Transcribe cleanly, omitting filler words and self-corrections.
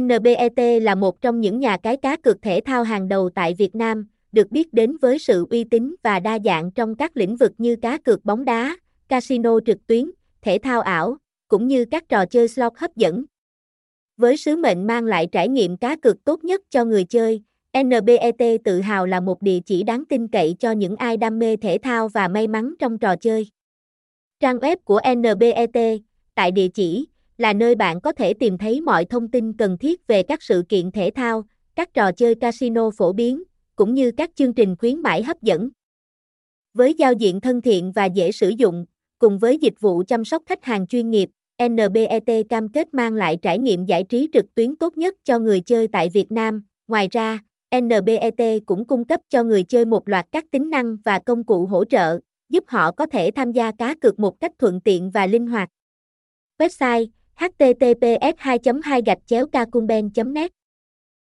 NBET là một trong những nhà cái cá cược thể thao hàng đầu tại Việt Nam, được biết đến với sự uy tín và đa dạng trong các lĩnh vực như cá cược bóng đá, casino trực tuyến, thể thao ảo, cũng như các trò chơi slot hấp dẫn. Với sứ mệnh mang lại trải nghiệm cá cược tốt nhất cho người chơi, NBET tự hào là một địa chỉ đáng tin cậy cho những ai đam mê thể thao và may mắn trong trò chơi. Trang web của NBET, tại địa chỉ, là nơi bạn có thể tìm thấy mọi thông tin cần thiết về các sự kiện thể thao, các trò chơi casino phổ biến, cũng như các chương trình khuyến mãi hấp dẫn. Với giao diện thân thiện và dễ sử dụng, cùng với dịch vụ chăm sóc khách hàng chuyên nghiệp, NBET cam kết mang lại trải nghiệm giải trí trực tuyến tốt nhất cho người chơi tại Việt Nam. Ngoài ra, NBET cũng cung cấp cho người chơi một loạt các tính năng và công cụ hỗ trợ, giúp họ có thể tham gia cá cược một cách thuận tiện và linh hoạt. Website: https://cacumben.net